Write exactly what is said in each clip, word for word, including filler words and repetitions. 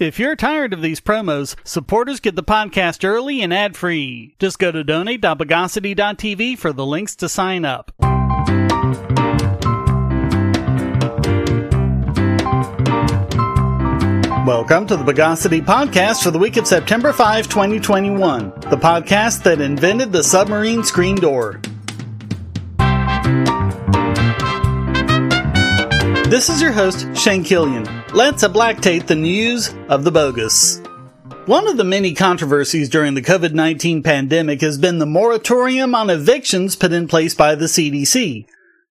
If you're tired of these promos, supporters get the podcast early and ad-free. Just go to donate dot bogosity dot t v for the links to sign up. Welcome to the Bogosity Podcast for the week of September fifth, twenty twenty-one. The podcast that invented the submarine screen door. This is your host, Shane Killian. Let's ablactate the news of the bogus. One of the many controversies during the COVID nineteen pandemic has been the moratorium on evictions put in place by the C D C.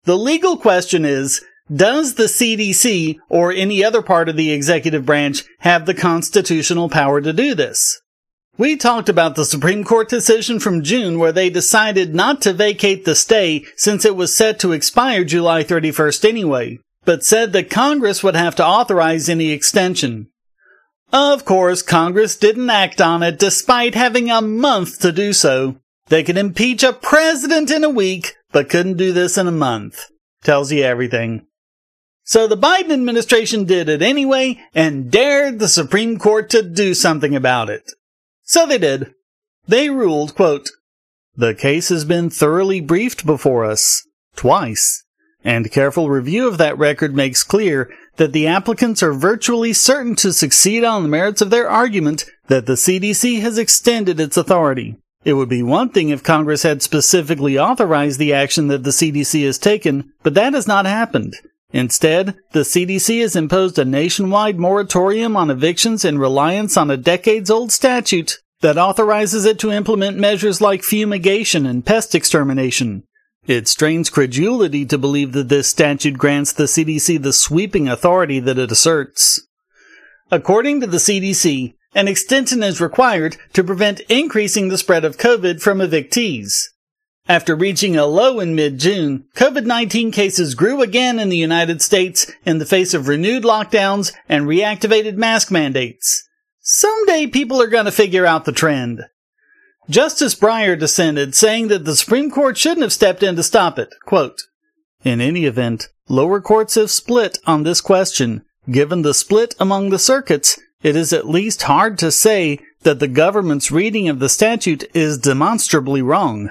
The legal question is, does the C D C, or any other part of the executive branch, have the constitutional power to do this? We talked about the Supreme Court decision from June where they decided not to vacate the stay since it was set to expire July thirty-first anyway, but said that Congress would have to authorize any extension. Of course, Congress didn't act on it despite having a month to do so. They could impeach a president in a week, but couldn't do this in a month. Tells you everything. So the Biden administration did it anyway, and dared the Supreme Court to do something about it. So they did. They ruled, quote, "The case has been thoroughly briefed before us, twice. And careful review of that record makes clear that the applicants are virtually certain to succeed on the merits of their argument that the C D C has extended its authority. It would be one thing if Congress had specifically authorized the action that the C D C has taken, but that has not happened. Instead, the C D C has imposed a nationwide moratorium on evictions in reliance on a decades-old statute that authorizes it to implement measures like fumigation and pest extermination. It strains credulity to believe that this statute grants the C D C the sweeping authority that it asserts. According to the C D C, an extension is required to prevent increasing the spread of COVID from evictees. After reaching a low in mid-June, COVID nineteen cases grew again in the United States in the face of renewed lockdowns and reactivated mask mandates. Someday people are going to figure out the trend. Justice Breyer dissented, saying that the Supreme Court shouldn't have stepped in to stop it. Quote, "In any event, lower courts have split on this question. Given the split among the circuits, it is at least hard to say that the government's reading of the statute is demonstrably wrong."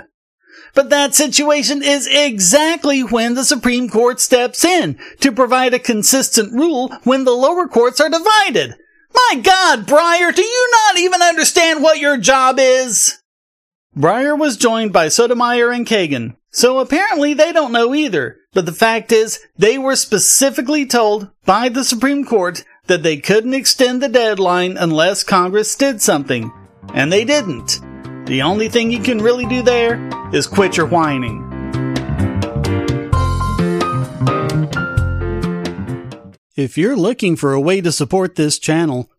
But that situation is exactly when the Supreme Court steps in, to provide a consistent rule when the lower courts are divided. My God, Breyer, do you not even understand what your job is? Breyer was joined by Sotomayor and Kagan, so apparently they don't know either, but the fact is they were specifically told by the Supreme Court that they couldn't extend the deadline unless Congress did something, and they didn't. The only thing you can really do there is quit your whining. If you're looking for a way to support this channel,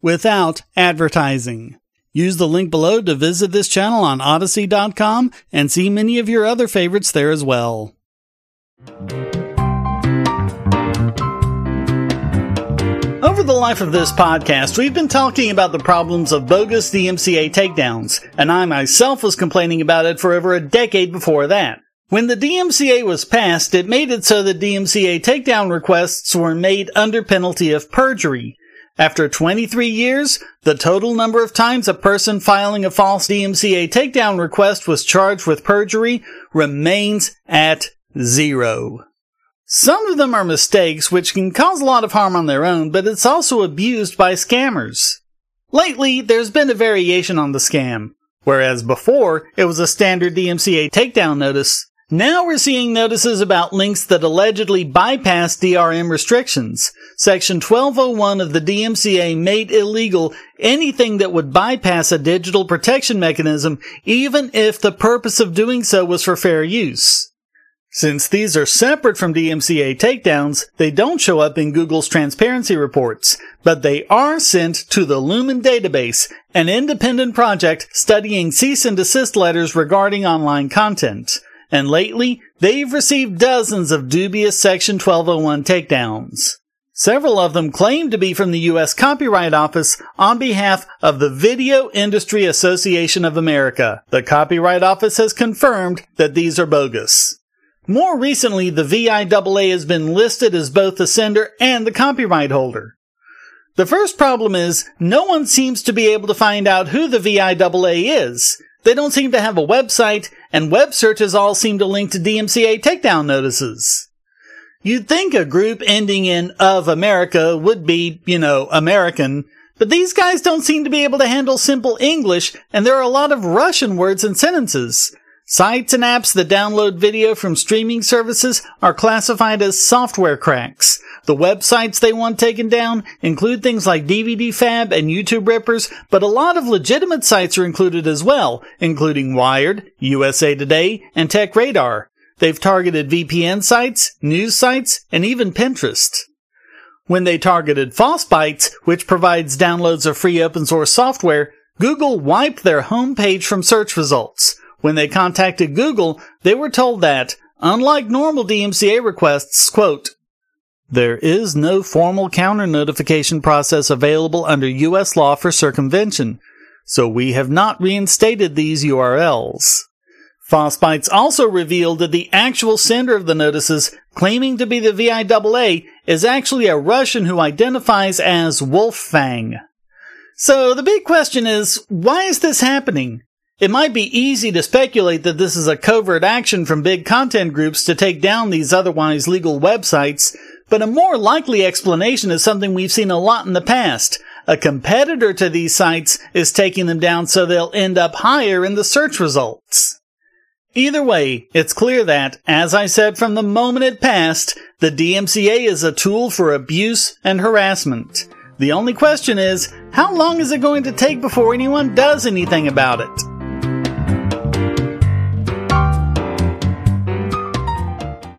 without advertising. Use the link below to visit this channel on odyssey dot com and see many of your other favorites there as well. Over the life of this podcast, we've been talking about the problems of bogus D M C A takedowns, and I myself was complaining about it for over a decade before that. When the D M C A was passed, it made it so that D M C A takedown requests were made under penalty of perjury. After twenty-three years, the total number of times a person filing a false D M C A takedown request was charged with perjury remains at zero. Some of them are mistakes, which can cause a lot of harm on their own, but it's also abused by scammers. Lately, there's been a variation on the scam. whereas before it was a standard D M C A takedown notice. Now we're seeing notices about links that allegedly bypass D R M restrictions. Section twelve oh one of the D M C A made illegal anything that would bypass a digital protection mechanism, even if the purpose of doing so was for fair use. Since these are separate from D M C A takedowns, they don't show up in Google's transparency reports, but they are sent to the Lumen database, an independent project studying cease and desist letters regarding online content. And lately, they've received dozens of dubious Section twelve oh one takedowns. Several of them claim to be from the U S Copyright Office on behalf of the Video Industry Association of America. The Copyright Office has confirmed that these are bogus. More recently, the V I double A has been listed as both the sender and the copyright holder. The first problem is, no one seems to be able to find out who the V I double A is. They don't seem to have a website, and web searches all seem to link to D M C A takedown notices. You'd think a group ending in of America would be, you know, American, but these guys don't seem to be able to handle simple English, and there are a lot of Russian words and sentences. Sites and apps that download video from streaming services are classified as software cracks. The websites they want taken down include things like D V D Fab and YouTube Rippers, but a lot of legitimate sites are included as well, including Wired, U S A Today, and Tech Radar. They've targeted V P N sites, news sites, and even Pinterest. When they targeted Fossbytes, which provides downloads of free open source software, Google wiped their homepage from search results. When they contacted Google, they were told that, unlike normal D M C A requests, quote, "There is no formal counter-notification process available under U S law for circumvention, so we have not reinstated these U R Ls." Fossbytes also revealed that the actual sender of the notices, claiming to be the V I double A, is actually a Russian who identifies as Wolffang. So the big question is, why is this happening? It might be easy to speculate that this is a covert action from big content groups to take down these otherwise legal websites, but a more likely explanation is something we've seen a lot in the past. A competitor to these sites is taking them down so they'll end up higher in the search results. Either way, it's clear that, as I said from the moment it passed, the D M C A is a tool for abuse and harassment. The only question is, how long is it going to take before anyone does anything about it?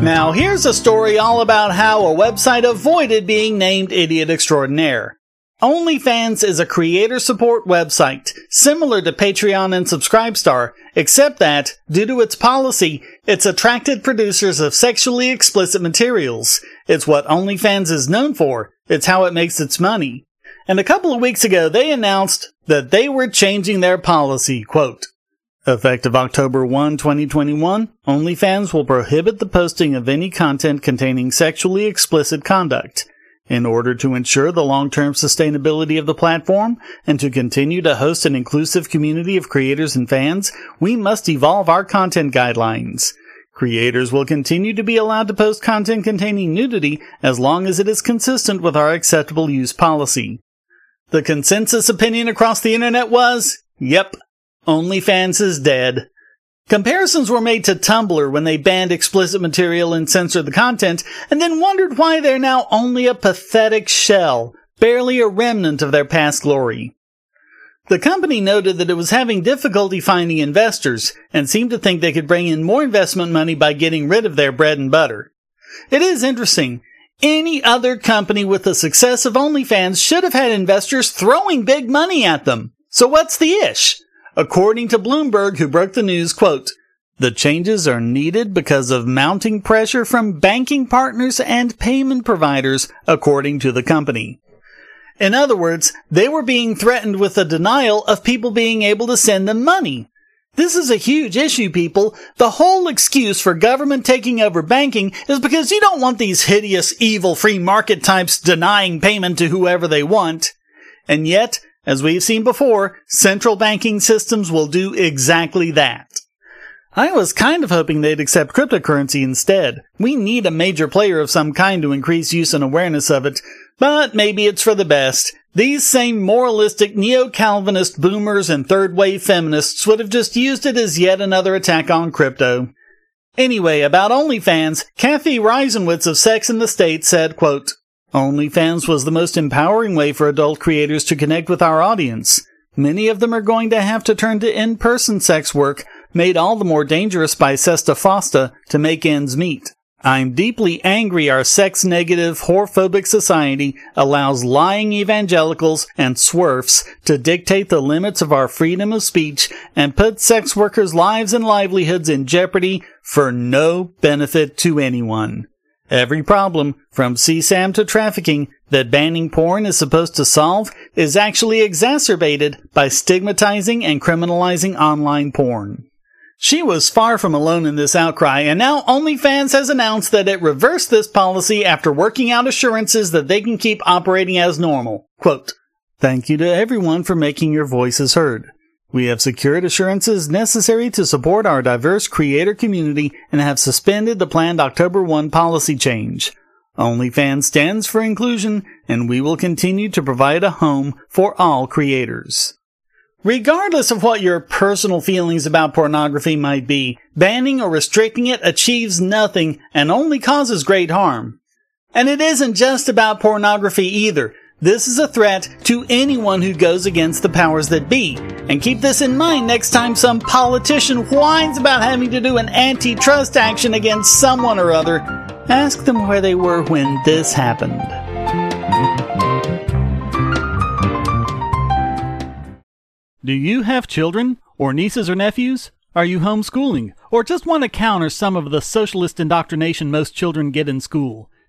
Now here's a story all about how a website avoided being named Idiot Extraordinaire. OnlyFans is a creator support website, similar to Patreon and Subscribestar, except that, due to its policy, it's attracted producers of sexually explicit materials. It's what OnlyFans is known for. It's how it makes its money. And a couple of weeks ago they announced that they were changing their policy, quote, "Effective October first, twenty twenty-one, OnlyFans will prohibit the posting of any content containing sexually explicit conduct. In order to ensure the long-term sustainability of the platform and to continue to host an inclusive community of creators and fans, we must evolve our content guidelines. Creators will continue to be allowed to post content containing nudity as long as it is consistent with our acceptable use policy." The consensus opinion across the internet was, yep, OnlyFans is dead. Comparisons were made to Tumblr when they banned explicit material and censored the content, and then wondered why they're now only a pathetic shell, barely a remnant of their past glory. The company noted that it was having difficulty finding investors, and seemed to think they could bring in more investment money by getting rid of their bread and butter. It is interesting. Any other company with the success of OnlyFans should have had investors throwing big money at them. So what's the ish? According to Bloomberg, who broke the news, quote, "The changes are needed because of mounting pressure from banking partners and payment providers," according to the company. In other words, they were being threatened with the denial of people being able to send them money. This is a huge issue, people. The whole excuse for government taking over banking is because you don't want these hideous, evil free market types denying payment to whoever they want. And yet, as we've seen before, central banking systems will do exactly that. I was kind of hoping they'd accept cryptocurrency instead. We need a major player of some kind to increase use and awareness of it, but maybe it's for the best. These same moralistic neo-Calvinist boomers and third-wave feminists would have just used it as yet another attack on crypto. Anyway, about OnlyFans, Kathy Reisenwitz of Sex and the State said, quote, "OnlyFans was the most empowering way for adult creators to connect with our audience. Many of them are going to have to turn to in-person sex work, made all the more dangerous by Sesta Fosta, to make ends meet. I'm deeply angry our sex-negative, whorephobic society allows lying evangelicals and swerfs to dictate the limits of our freedom of speech and put sex workers' lives and livelihoods in jeopardy for no benefit to anyone. Every problem, from C SAM to trafficking, that banning porn is supposed to solve is actually exacerbated by stigmatizing and criminalizing online porn." She was far from alone in this outcry, and now OnlyFans has announced that it reversed this policy after working out assurances that they can keep operating as normal. Quote, "Thank you to everyone for making your voices heard. We have secured assurances necessary to support our diverse creator community and have suspended the planned October first policy change. OnlyFans stands for inclusion, and we will continue to provide a home for all creators." Regardless of what your personal feelings about pornography might be, banning or restricting it achieves nothing and only causes great harm. And it isn't just about pornography either. This is a threat to anyone who goes against the powers that be. And keep this in mind next time some politician whines about having to do an antitrust action against someone or other. Ask them where they were when this happened. Do you have children, or nieces or nephews? Are you homeschooling, or just want to counter some of the socialist indoctrination most children get in school?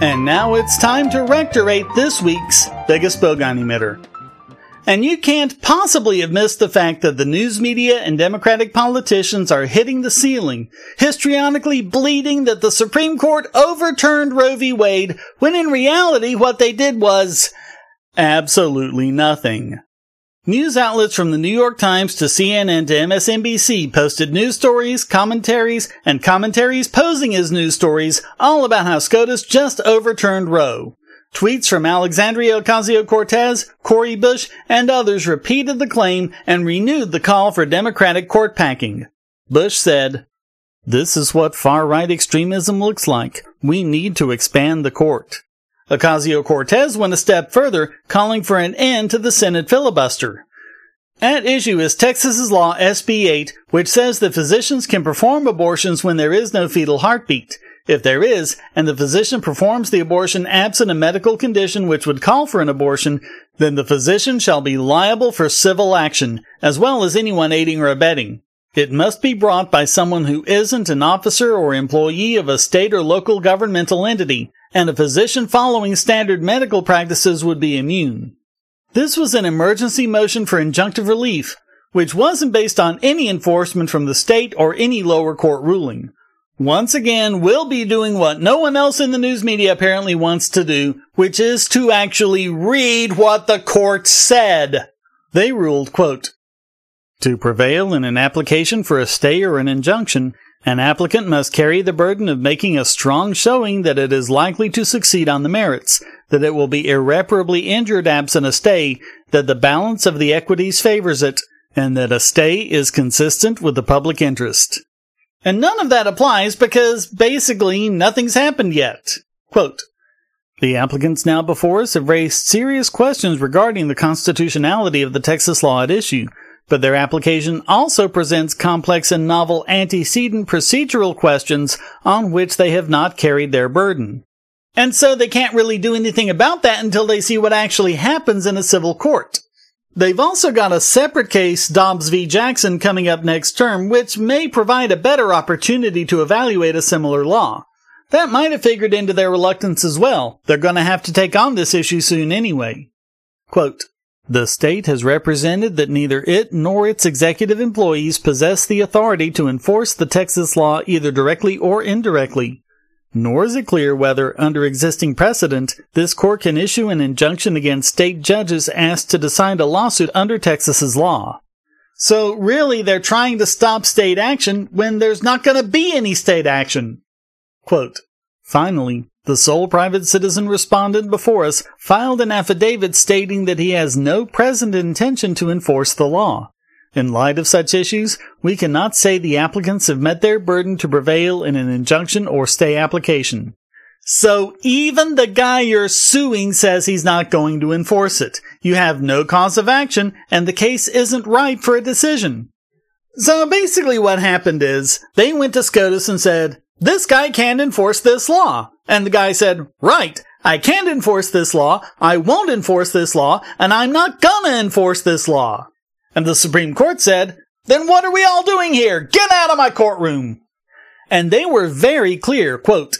And now it's time to rectorate this week's biggest bogon emitter. And you can't possibly have missed the fact that the news media and Democratic politicians are hitting the ceiling, histrionically bleating that the Supreme Court overturned Roe v. Wade, when in reality what they did was absolutely nothing. News outlets from the New York Times to C N N to M S N B C posted news stories, commentaries, and commentaries posing as news stories, all about how SCOTUS just overturned Roe. Tweets from Alexandria Ocasio-Cortez, Cori Bush, and others repeated the claim and renewed the call for Democratic court packing. Bush said, "This is what far-right extremism looks like. We need to expand the court." Ocasio-Cortez went a step further, calling for an end to the Senate filibuster. At issue is Texas's law S B eight, which says that physicians can perform abortions when there is no fetal heartbeat. If there is, and the physician performs the abortion absent a medical condition which would call for an abortion, then the physician shall be liable for civil action, as well as anyone aiding or abetting. It must be brought by someone who isn't an officer or employee of a state or local governmental entity, and a physician following standard medical practices would be immune. This was an emergency motion for injunctive relief, which wasn't based on any enforcement from the state or any lower court ruling. Once again, we'll be doing what no one else in the news media apparently wants to do, which is to actually read what the court said. They ruled, quote, "To prevail in an application for a stay or an injunction, an applicant must carry the burden of making a strong showing that it is likely to succeed on the merits, that it will be irreparably injured absent a stay, that the balance of the equities favors it, and that a stay is consistent with the public interest." And none of that applies because, basically, nothing's happened yet. Quote, "The applicants now before us have raised serious questions regarding the constitutionality of the Texas law at issue, but their application also presents complex and novel antecedent procedural questions on which they have not carried their burden." And so they can't really do anything about that until they see what actually happens in a civil court. They've also got a separate case, Dobbs v. Jackson, coming up next term, which may provide a better opportunity to evaluate a similar law. That might have figured into their reluctance as well. They're going to have to take on this issue soon anyway. Quote, "The state has represented that neither it nor its executive employees possess the authority to enforce the Texas law either directly or indirectly. Nor is it clear whether, under existing precedent, this court can issue an injunction against state judges asked to decide a lawsuit under Texas's law." So, really, they're trying to stop state action when there's not going to be any state action. Quote, "Finally, the sole private citizen respondent before us filed an affidavit stating that he has no present intention to enforce the law. In light of such issues, we cannot say the applicants have met their burden to prevail in an injunction or stay application." So even the guy you're suing says he's not going to enforce it. You have no cause of action, and the case isn't ripe for a decision. So basically what happened is, they went to SCOTUS and said, "This guy can't enforce this law." And the guy said, "Right, I can't enforce this law, I won't enforce this law, and I'm not gonna enforce this law." And the Supreme Court said, "Then what are we all doing here? Get out of my courtroom!" And they were very clear, quote,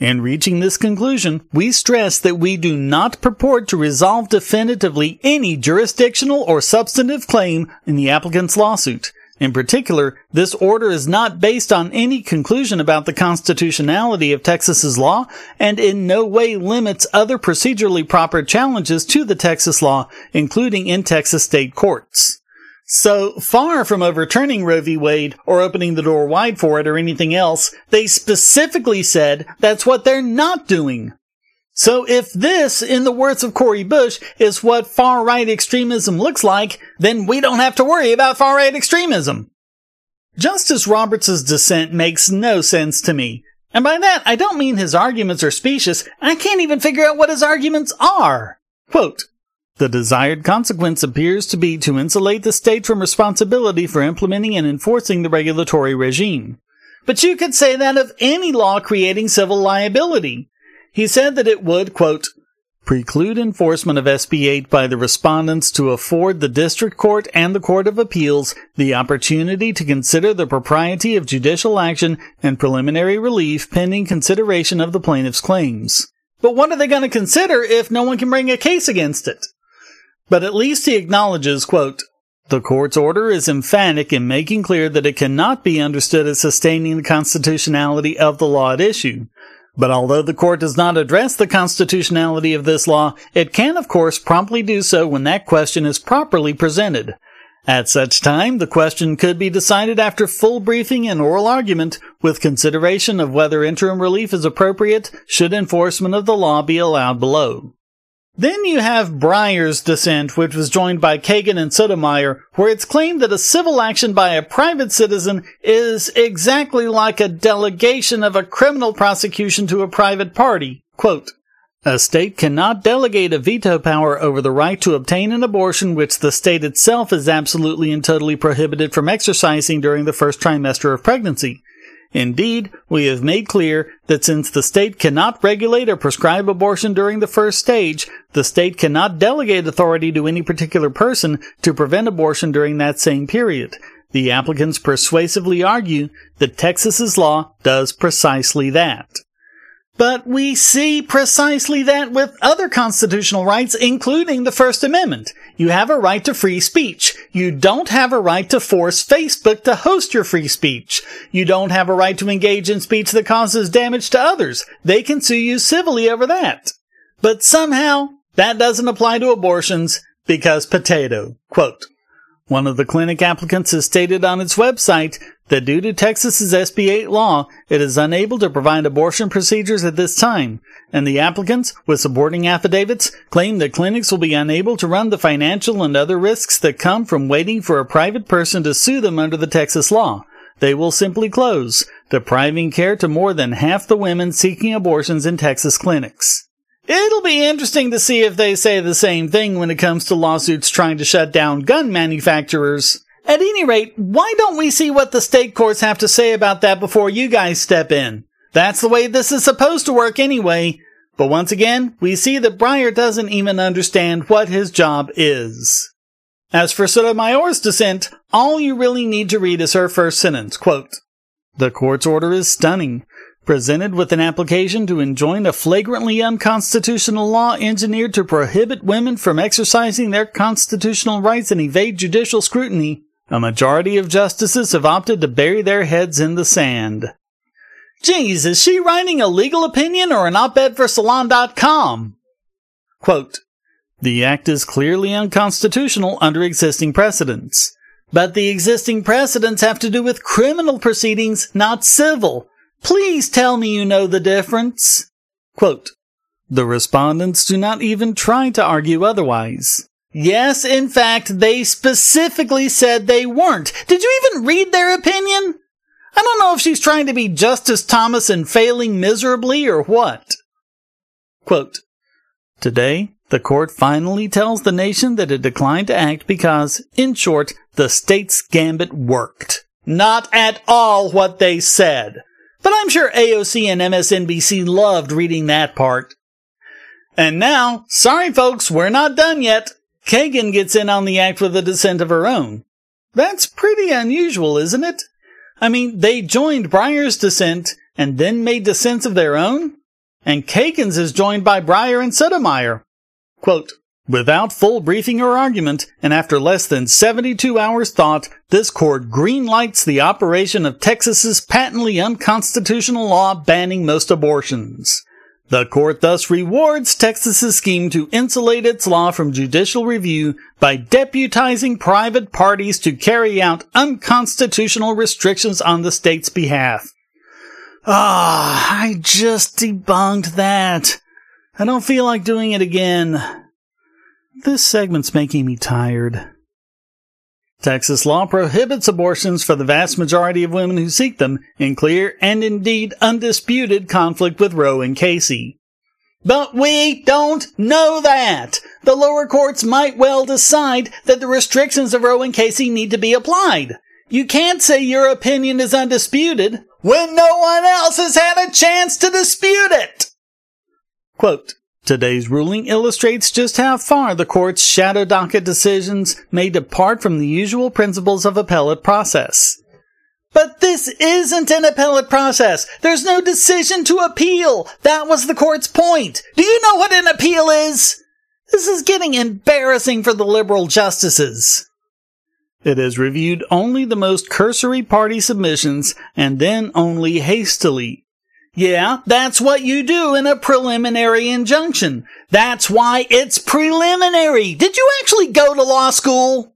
"In reaching this conclusion, we stress that we do not purport to resolve definitively any jurisdictional or substantive claim in the applicant's lawsuit. In particular, this order is not based on any conclusion about the constitutionality of Texas's law and in no way limits other procedurally proper challenges to the Texas law, including in Texas state courts." So, far from overturning Roe v. Wade or opening the door wide for it or anything else, they specifically said that's what they're not doing. So if this, in the words of Cori Bush, is what far-right extremism looks like, then we don't have to worry about far-right extremism. Justice Roberts' dissent makes no sense to me. And by that, I don't mean his arguments are specious, I can't even figure out what his arguments are. Quote, "The desired consequence appears to be to insulate the state from responsibility for implementing and enforcing the regulatory regime." But you could say that of any law creating civil liability. He said that it would, quote, "preclude enforcement of S B eight by the respondents to afford the District Court and the Court of Appeals the opportunity to consider the propriety of judicial action and preliminary relief pending consideration of the plaintiff's claims." But what are they going to consider if no one can bring a case against it? But at least he acknowledges, quote, "The court's order is emphatic in making clear that it cannot be understood as sustaining the constitutionality of the law at issue. But although the court does not address the constitutionality of this law, it can, of course, promptly do so when that question is properly presented. At such time, the question could be decided after full briefing and oral argument, with consideration of whether interim relief is appropriate should enforcement of the law be allowed below." Then you have Breyer's dissent, which was joined by Kagan and Sotomayor, where it's claimed that a civil action by a private citizen is exactly like a delegation of a criminal prosecution to a private party. Quote, A state cannot delegate a veto power over the right to obtain an abortion which the state itself is absolutely and totally prohibited from exercising during the first trimester of pregnancy. Indeed, we have made clear that since the state cannot regulate or prescribe abortion during the first stage, the state cannot delegate authority to any particular person to prevent abortion during that same period. The applicants persuasively argue that Texas's law does precisely that. But we see precisely that with other constitutional rights, including the First Amendment. You have a right to free speech. You don't have a right to force Facebook to host your free speech. You don't have a right to engage in speech that causes damage to others. They can sue you civilly over that. But somehow, that doesn't apply to abortions because potato. Quote, one of the clinic applicants has stated on its website that due to Texas's S B eight law, it is unable to provide abortion procedures at this time, and the applicants, with supporting affidavits, claim that clinics will be unable to run the financial and other risks that come from waiting for a private person to sue them under the Texas law. They will simply close, depriving care to more than half the women seeking abortions in Texas clinics. It'll be interesting to see if they say the same thing when it comes to lawsuits trying to shut down gun manufacturers. At any rate, why don't we see what the state courts have to say about that before you guys step in? That's the way this is supposed to work anyway. But once again, we see that Breyer doesn't even understand what his job is. As for Sotomayor's dissent, all you really need to read is her first sentence, quote, the court's order is stunning. Presented with an application to enjoin a flagrantly unconstitutional law engineered to prohibit women from exercising their constitutional rights and evade judicial scrutiny, a majority of justices have opted to bury their heads in the sand. Geez, is she writing a legal opinion or an op-ed for Salon dot com? Quote, the act is clearly unconstitutional under existing precedents. But the existing precedents have to do with criminal proceedings, not civil. Please tell me you know the difference. Quote, the respondents do not even try to argue otherwise. Yes, in fact, they specifically said they weren't. Did you even read their opinion? I don't know if she's trying to be Justice Thomas and failing miserably or what. Quote, today, the court finally tells the nation that it declined to act because, in short, the state's gambit worked. Not at all what they said. But I'm sure A O C and M S N B C loved reading that part. And now, sorry folks, we're not done yet. Kagan gets in on the act with a dissent of her own. That's pretty unusual, isn't it? I mean, they joined Breyer's dissent and then made dissents of their own? And Kagan's is joined by Breyer and Sotomayor. Quote, without full briefing or argument, and after less than seventy-two hours thought, this court greenlights the operation of Texas's patently unconstitutional law banning most abortions. The court thus rewards Texas's scheme to insulate its law from judicial review by deputizing private parties to carry out unconstitutional restrictions on the state's behalf. Ah, oh, I just debunked that. I don't feel like doing it again. This segment's making me tired. Texas law prohibits abortions for the vast majority of women who seek them, in clear and indeed undisputed conflict with Roe and Casey. But we don't know that! The lower courts might well decide that the restrictions of Roe and Casey need to be applied. You can't say your opinion is undisputed when no one else has had a chance to dispute it! Quote, today's ruling illustrates just how far the court's shadow docket decisions may depart from the usual principles of appellate process. But this isn't an appellate process. There's no decision to appeal. That was the court's point. Do you know what an appeal is? This is getting embarrassing for the liberal justices. It has reviewed only the most cursory party submissions, and then only hastily. Yeah, that's what you do in a preliminary injunction. That's why it's preliminary. Did you actually go to law school?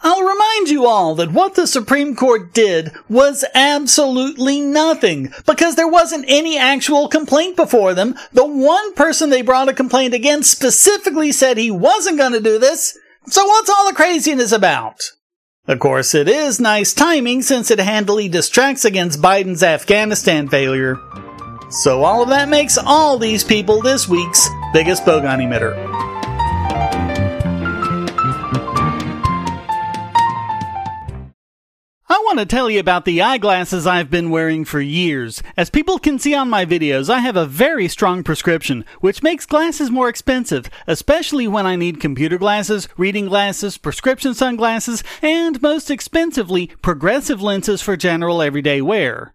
I'll remind you all that what the Supreme Court did was absolutely nothing, because there wasn't any actual complaint before them. The one person they brought a complaint against specifically said he wasn't going to do this. So what's all the craziness about? Of course, it is nice timing since it handily distracts against Biden's Afghanistan failure. So all of that makes all these people this week's biggest bogon emitter. I want to tell you about the eyeglasses I've been wearing for years. As people can see on my videos, I have a very strong prescription, which makes glasses more expensive, especially when I need computer glasses, reading glasses, prescription sunglasses, and most expensively, progressive lenses for general everyday wear.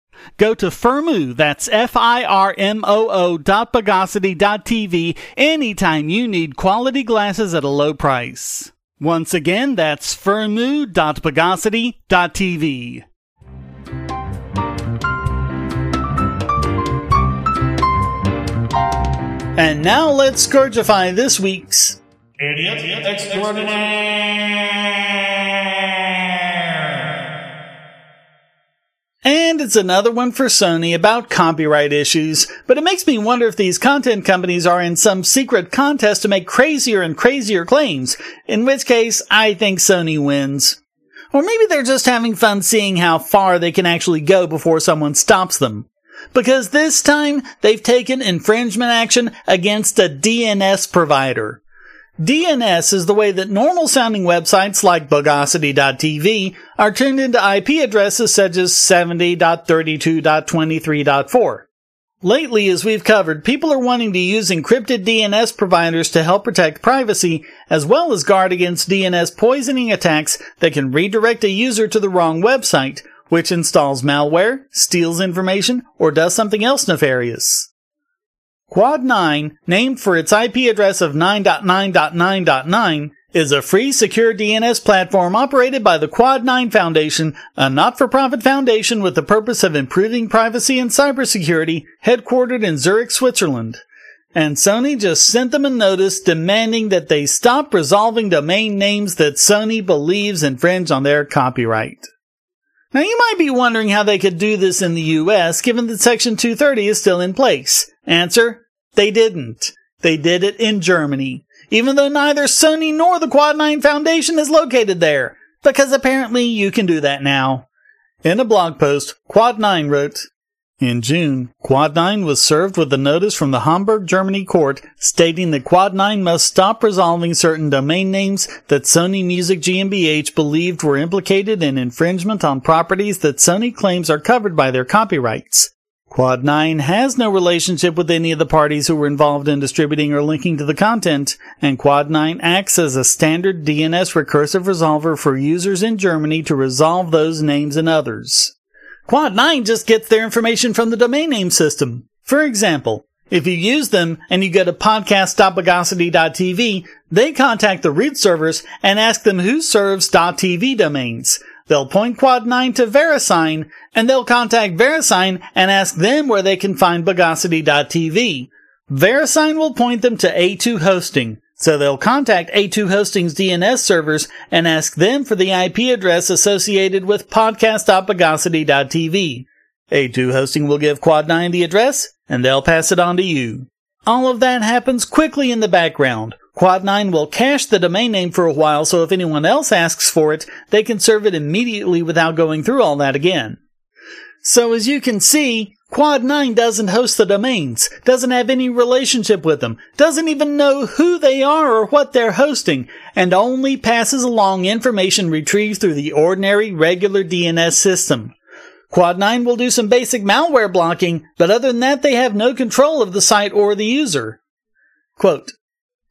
Go to Firmoo, that's F I R M O O dot Bogosity dot T V anytime you need quality glasses at a low price. Once again, that's Firmoo dot Bogosity dot T V. And now let's scourgify this week's Idiot, Idiot Extraordinaire. And it's another one for Sony about copyright issues, but it makes me wonder if these content companies are in some secret contest to make crazier and crazier claims, in which case I think Sony wins. Or maybe they're just having fun seeing how far they can actually go before someone stops them. Because this time, they've taken infringement action against a D N S provider. D N S is the way that normal-sounding websites like Bogosity dot T V are turned into I P addresses such as seventy dot thirty-two dot twenty-three dot four. Lately, as we've covered, people are wanting to use encrypted D N S providers to help protect privacy, as well as guard against D N S poisoning attacks that can redirect a user to the wrong website, which installs malware, steals information, or does something else nefarious. Quad nine, named for its I P address of nine dot nine dot nine dot nine, is a free, secure D N S platform operated by the Quad nine Foundation, a not-for-profit foundation with the purpose of improving privacy and cybersecurity, headquartered in Zurich, Switzerland. And Sony just sent them a notice demanding that they stop resolving domain names that Sony believes infringe on their copyright. Now you might be wondering how they could do this in the U S, given that Section two thirty is still in place. Answer, they didn't. They did it in Germany, even though neither Sony nor the Quad nine Foundation is located there, because apparently you can do that now. In a blog post, Quad nine wrote, in June, Quad nine was served with a notice from the Hamburg, Germany court stating that Quad nine must stop resolving certain domain names that Sony Music GmbH believed were implicated in infringement on properties that Sony claims are covered by their copyrights. Quad nine has no relationship with any of the parties who were involved in distributing or linking to the content, and Quad nine acts as a standard D N S recursive resolver for users in Germany to resolve those names and others. Quad nine just gets their information from the domain name system. For example, if you use them and you go to podcast dot bogosity dot T V, they contact the root servers and ask them who serves .tv domains. They'll point Quad nine to VeriSign, and they'll contact VeriSign and ask them where they can find Bogosity dot T V. VeriSign will point them to A two Hosting, so they'll contact A two Hosting's D N S servers and ask them for the I P address associated with podcast dot bogosity dot T V. A two Hosting will give Quad nine the address, and they'll pass it on to you. All of that happens quickly in the background. Quad nine will cache the domain name for a while, so if anyone else asks for it, they can serve it immediately without going through all that again. So as you can see, Quad nine doesn't host the domains, doesn't have any relationship with them, doesn't even know who they are or what they're hosting, and only passes along information retrieved through the ordinary, regular D N S system. Quad nine will do some basic malware blocking, but other than that they have no control of the site or the user. Quote,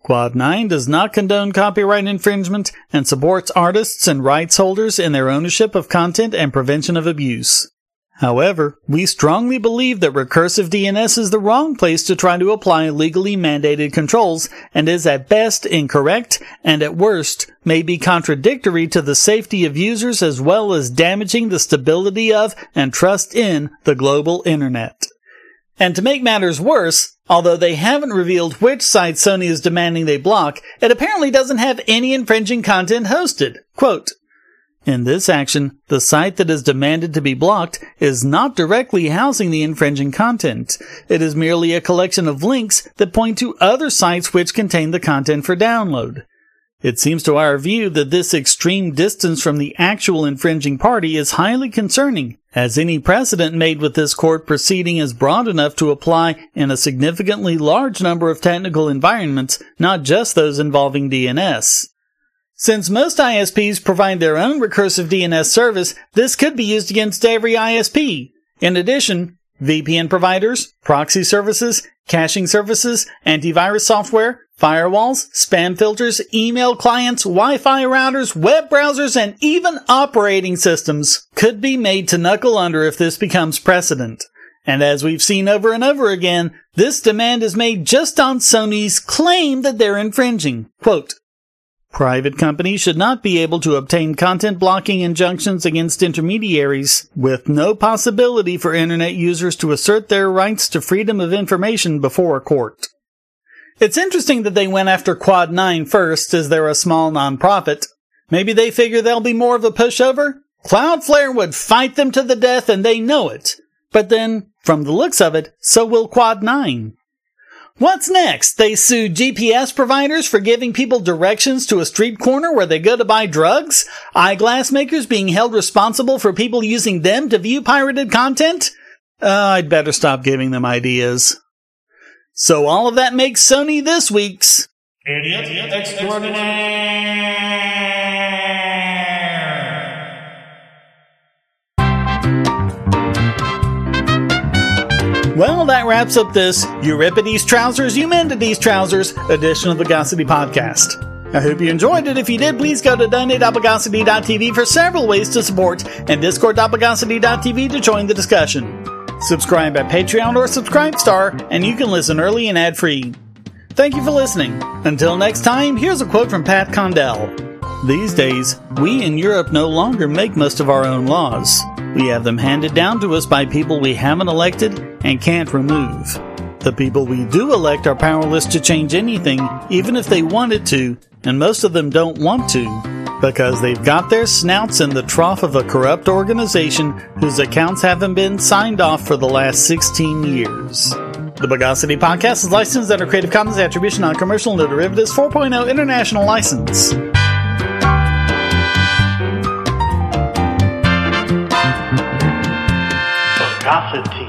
Quad nine does not condone copyright infringement and supports artists and rights holders in their ownership of content and prevention of abuse. However, we strongly believe that recursive D N S is the wrong place to try to apply legally mandated controls and is at best incorrect and at worst may be contradictory to the safety of users as well as damaging the stability of and trust in the global internet. And to make matters worse, although they haven't revealed which sites Sony is demanding they block, it apparently doesn't have any infringing content hosted. Quote, in this action, the site that is demanded to be blocked is not directly housing the infringing content. It is merely a collection of links that point to other sites which contain the content for download. It seems to our view that this extreme distance from the actual infringing party is highly concerning, as any precedent made with this court proceeding is broad enough to apply in a significantly large number of technical environments, not just those involving D N S. Since most I S Ps provide their own recursive D N S service, this could be used against every I S P. In addition, V P N providers, proxy services, caching services, antivirus software, firewalls, spam filters, email clients, Wi-Fi routers, web browsers, and even operating systems could be made to knuckle under if this becomes precedent. And as we've seen over and over again, this demand is made just on Sony's claim that they're infringing. Quote, private companies should not be able to obtain content-blocking injunctions against intermediaries, with no possibility for Internet users to assert their rights to freedom of information before a court. It's interesting that they went after Quad nine first, as they're a small nonprofit. Maybe they figure there'll be more of a pushover? Cloudflare would fight them to the death, and they know it. But then, from the looks of it, so will Quad nine. What's next? They sue G P S providers for giving people directions to a street corner where they go to buy drugs? Eyeglass makers being held responsible for people using them to view pirated content? Uh, I'd better stop giving them ideas. So all of that makes Sony this week's Idiot Extraordinaire! Well, that wraps up this Euripides Trousers, Eumenides Trousers edition of the Bogosity Podcast. I hope you enjoyed it. If you did, please go to donate dot bogosity dot t v for several ways to support, and discord dot bogosity dot t v to join the discussion. Subscribe at Patreon or Subscribestar, and you can listen early and ad-free. Thank you for listening. Until next time, here's a quote from Pat Condell. These days, we in Europe no longer make most of our own laws. We have them handed down to us by people we haven't elected and can't remove. The people we do elect are powerless to change anything, even if they wanted to, and most of them don't want to, because they've got their snouts in the trough of a corrupt organization whose accounts haven't been signed off for the last sixteen years. The Bogosity Podcast is licensed under Creative Commons Attribution Non-Commercial No Derivatives four point oh International License. Bogosity.